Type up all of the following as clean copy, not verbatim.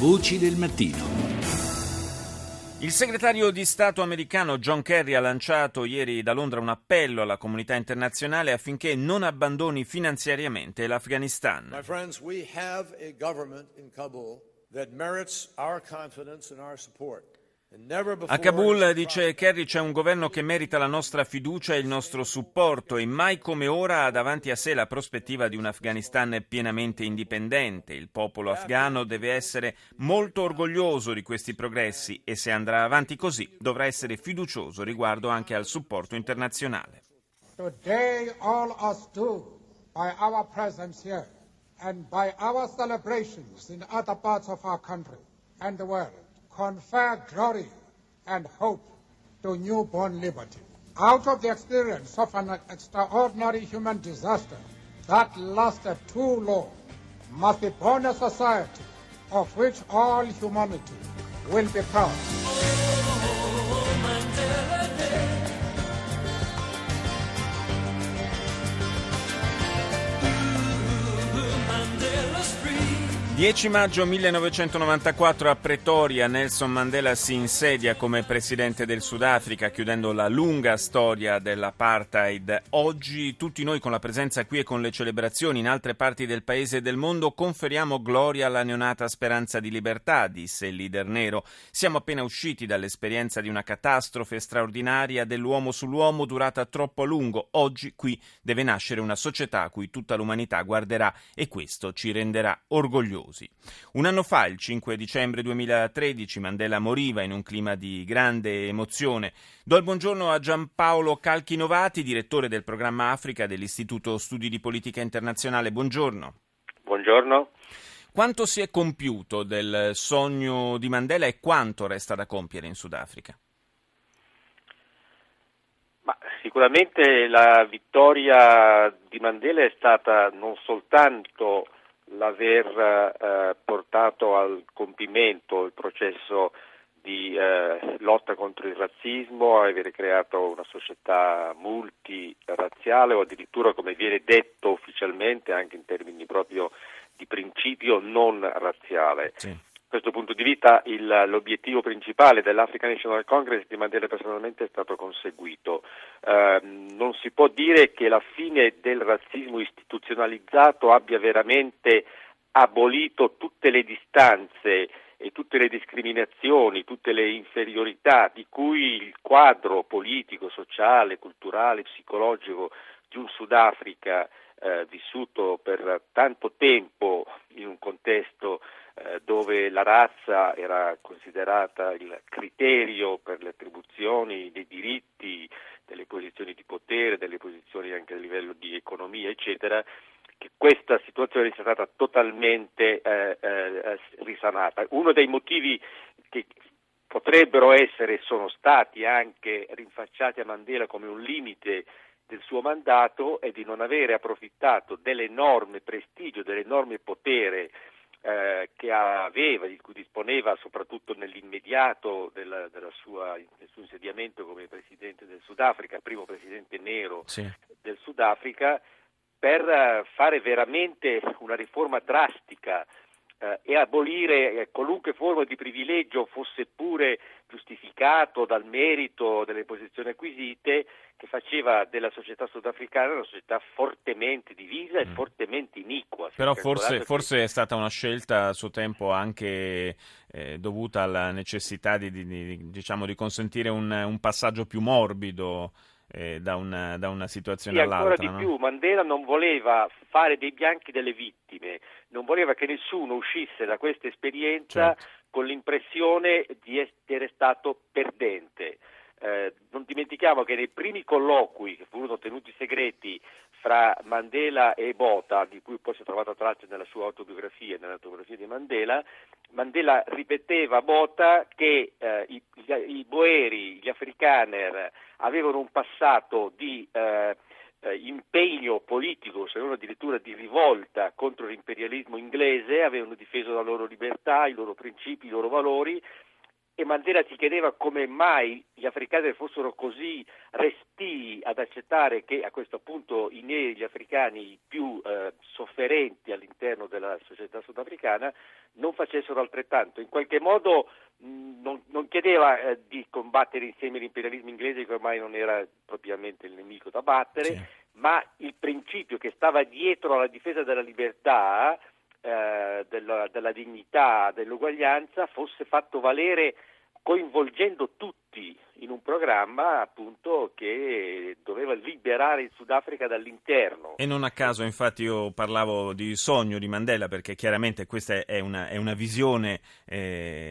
Voci del mattino. Il segretario di Stato americano John Kerry ha lanciato ieri da Londra un appello alla comunità internazionale affinché non abbandoni finanziariamente l'Afghanistan. My friends, we have a government in Kabul that merits our confidence and our support. A Kabul, dice Kerry, c'è un governo che merita la nostra fiducia e il nostro supporto e mai come ora ha davanti a sé la prospettiva di un Afghanistan pienamente indipendente. Il popolo afghano deve essere molto orgoglioso di questi progressi e se andrà avanti così dovrà essere fiducioso riguardo anche al supporto internazionale. Today all us do by our presence here and by our celebrations in other parts of our country and the world. Confer glory and hope to newborn liberty. Out of the experience of an extraordinary human disaster that lasted too long, must be born a society of which all humanity will be proud. Oh, 10 maggio 1994 a Pretoria Nelson Mandela si insedia come presidente del Sudafrica, chiudendo la lunga storia dell'apartheid. Oggi tutti noi, con la presenza qui e con le celebrazioni in altre parti del paese e del mondo, conferiamo gloria alla neonata speranza di libertà, disse il leader nero. Siamo appena usciti dall'esperienza di una catastrofe straordinaria dell'uomo sull'uomo durata troppo a lungo. Oggi qui deve nascere una società a cui tutta l'umanità guarderà e questo ci renderà orgogliosi. Un anno fa, il 5 dicembre 2013, Mandela moriva in un clima di grande emozione. Do il buongiorno a Gian Paolo Calchi Novati, direttore del programma Africa dell'Istituto Studi di Politica Internazionale. Buongiorno. Buongiorno. Quanto si è compiuto del sogno di Mandela e quanto resta da compiere in Sudafrica? Ma sicuramente la vittoria di Mandela è stata non soltanto l'aver portato al compimento il processo di lotta contro il razzismo, avere creato una società multirazziale o addirittura, come viene detto ufficialmente, anche in termini proprio di principio non razziale. Sì. Da questo punto di vista l'obiettivo principale dell'African National Congress di Mandela personalmente è stato conseguito. Non si può dire che la fine del razzismo istituzionalizzato abbia veramente abolito tutte le distanze e tutte le discriminazioni, tutte le inferiorità di cui il quadro politico, sociale, culturale, psicologico di un Sudafrica vissuto per tanto tempo in un contesto dove la razza era considerata il criterio per le attribuzioni dei diritti, delle posizioni di potere, delle posizioni anche a livello di economia, eccetera, che questa situazione sia stata totalmente risanata. Uno dei motivi che potrebbero essere e sono stati anche rinfacciati a Mandela come un limite del suo mandato è di non avere approfittato dell'enorme prestigio, dell'enorme potere che aveva, di cui disponeva soprattutto nell'immediato del suo insediamento come presidente del Sudafrica, primo presidente nero del Sudafrica, per fare veramente una riforma drastica e abolire qualunque forma di privilegio, fosse pure giustificato dal merito delle posizioni acquisite, che faceva della società sudafricana una società fortemente divisa e fortemente iniqua. Però forse è stata una scelta a suo tempo anche dovuta alla necessità di consentire un passaggio più morbido da una situazione all'altra. E ancora di più, Mandela non voleva fare dei bianchi delle vittime, non voleva che nessuno uscisse da questa esperienza con l'impressione di essere stato perdente. Non dimentichiamo che nei primi colloqui, che furono tenuti segreti, fra Mandela e Botha, di cui poi si è trovata traccia nella sua autobiografia, nell'autobiografia di Mandela, Mandela ripeteva a Botha che i boeri, gli afrikaner, avevano un passato di impegno politico, se non addirittura di rivolta contro l'imperialismo inglese, avevano difeso la loro libertà, i loro principi, i loro valori, e Mandela si chiedeva come mai gli africani fossero così restii ad accettare che a questo punto i neri, gli africani più sofferenti all'interno della società sudafricana, non facessero altrettanto. In qualche modo non chiedeva di combattere insieme l'imperialismo inglese, che ormai non era propriamente il nemico da battere, sì, ma il principio che stava dietro alla difesa della libertà, della dignità, dell'uguaglianza, fosse fatto valere coinvolgendo tutti in un programma, appunto, che doveva liberare il Sudafrica dall'interno. E non a caso, infatti, io parlavo di sogno di Mandela, perché chiaramente questa è una visione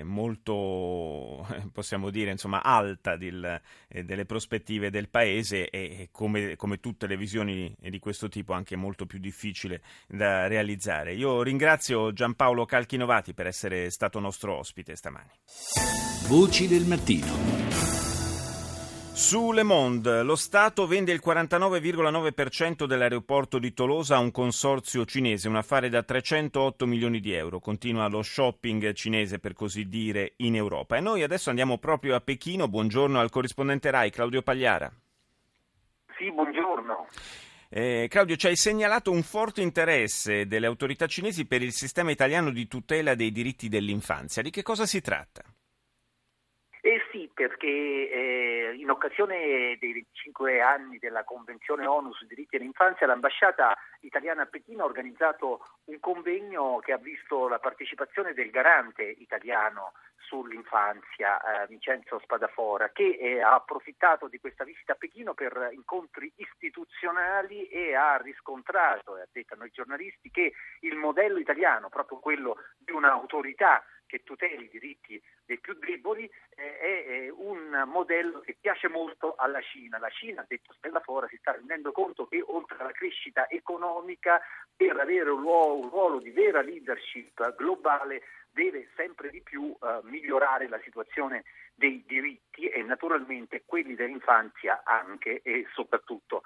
molto, possiamo dire, insomma, alta delle prospettive del paese, e come tutte le visioni di questo tipo anche molto più difficile da realizzare. Io ringrazio Gian Paolo Calchi Novati per essere stato nostro ospite stamani. Voci del mattino. Su Le Monde, lo Stato vende il 49,9% dell'aeroporto di Tolosa a un consorzio cinese, un affare da 308 milioni di euro. Continua lo shopping cinese, per così dire, in Europa. E noi adesso andiamo proprio a Pechino. Buongiorno al corrispondente Rai, Claudio Pagliara. Sì, buongiorno. Claudio, ci hai segnalato un forte interesse delle autorità cinesi per il sistema italiano di tutela dei diritti dell'infanzia. Di che cosa si tratta? Perché in occasione dei 25 anni della Convenzione ONU sui diritti dell'infanzia, l'ambasciata italiana a Pechino ha organizzato un convegno che ha visto la partecipazione del garante italiano sull'infanzia, Vincenzo Spadafora, che ha approfittato di questa visita a Pechino per incontri istituzionali e ha riscontrato, e ha detto a noi giornalisti, che il modello italiano, proprio quello di un'autorità che tuteli i diritti dei più deboli, è un modello che piace molto alla Cina. La Cina, ha detto Spadafora, si sta rendendo conto che oltre alla crescita economica, per avere un ruolo di vera leadership globale, deve sempre di più migliorare la situazione dei diritti, e naturalmente quelli dell'infanzia anche e soprattutto.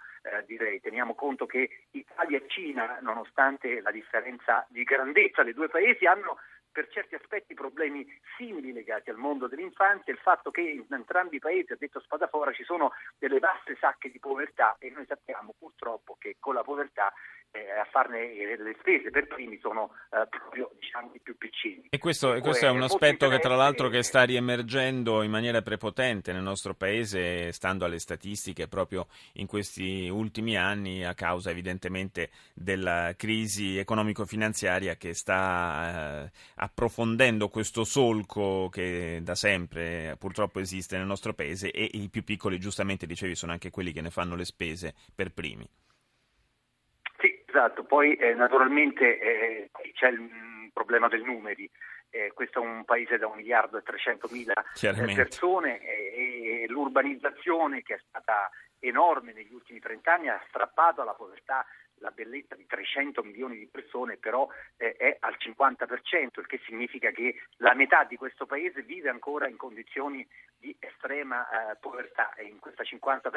Direi, teniamo conto che Italia e Cina, nonostante la differenza di grandezza dei due paesi, hanno per certi aspetti problemi simili legati al mondo dell'infanzia. Il fatto che in entrambi i paesi, ha detto Spadafora, ci sono delle vaste sacche di povertà, e noi sappiamo purtroppo che con la povertà a farne le spese per primi sono proprio, diciamo, i più piccini. E questo è un aspetto che, tra l'altro, che sta riemergendo in maniera prepotente nel nostro paese, stando alle statistiche, proprio in questi ultimi anni, a causa evidentemente della crisi economico-finanziaria che sta approfondendo questo solco che da sempre purtroppo esiste nel nostro paese, e i più piccoli, giustamente dicevi, sono anche quelli che ne fanno le spese per primi. Sì, esatto. Poi naturalmente c'è il problema dei numeri. Questo è un paese da 1.300.000 persone, e l'urbanizzazione, che è stata enorme negli ultimi 30 anni, ha strappato alla povertà la bellezza di 300 milioni di persone, però è al 50%, il che significa che la metà di questo paese vive ancora in condizioni di estrema povertà, e in questa 50%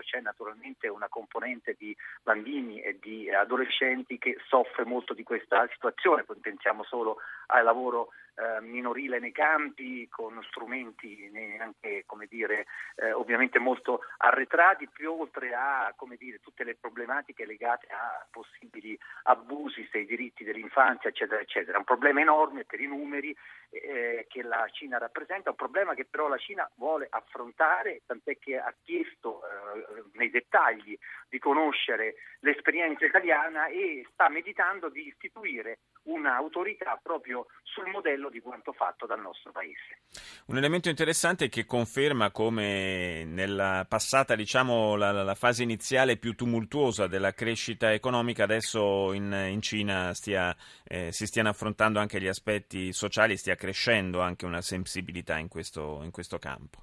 c'è naturalmente una componente di bambini e di adolescenti che soffre molto di questa situazione. Pensiamo solo al lavoro minorile nei campi, con strumenti anche, come dire, ovviamente molto arretrati, più oltre a, come dire, tutte le problematiche legate a possibili abusi dei diritti dell'infanzia, eccetera eccetera. Un problema enorme per i numeri che la Cina rappresenta, un problema che però la Cina vuole affrontare, tant'è che ha chiesto nei dettagli di conoscere l'esperienza italiana, e sta meditando di istituire un'autorità proprio sul modello di quanto fatto dal nostro paese. Un elemento interessante che conferma come nella passata, diciamo, la fase iniziale più tumultuosa della crescita economica, adesso in Cina si stiano affrontando anche gli aspetti sociali, stia crescendo anche una sensibilità in questo campo.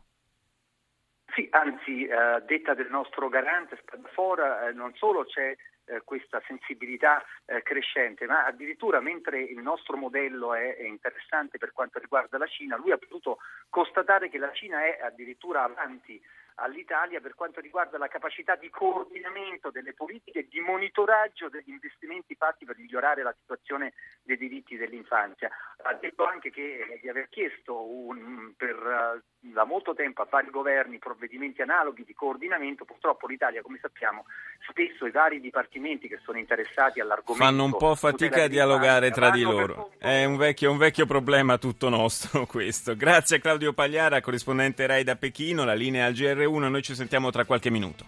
Sì, anzi, detta del nostro garante Spadafora, non solo c'è questa sensibilità crescente, ma addirittura, mentre il nostro modello è interessante per quanto riguarda la Cina, lui ha potuto constatare che la Cina è addirittura avanti all'Italia per quanto riguarda la capacità di coordinamento delle politiche e di monitoraggio degli investimenti fatti per migliorare la situazione dei diritti dell'infanzia. Ha detto anche che di aver chiesto da molto tempo a vari governi provvedimenti analoghi di coordinamento. Purtroppo l'Italia, come sappiamo, spesso i vari dipartimenti che sono interessati all'argomento fanno un po' fatica a dialogare tra di loro. È un vecchio problema tutto nostro questo. Grazie a Claudio Pagliara, corrispondente Rai da Pechino, la linea al GR1, noi ci sentiamo tra qualche minuto.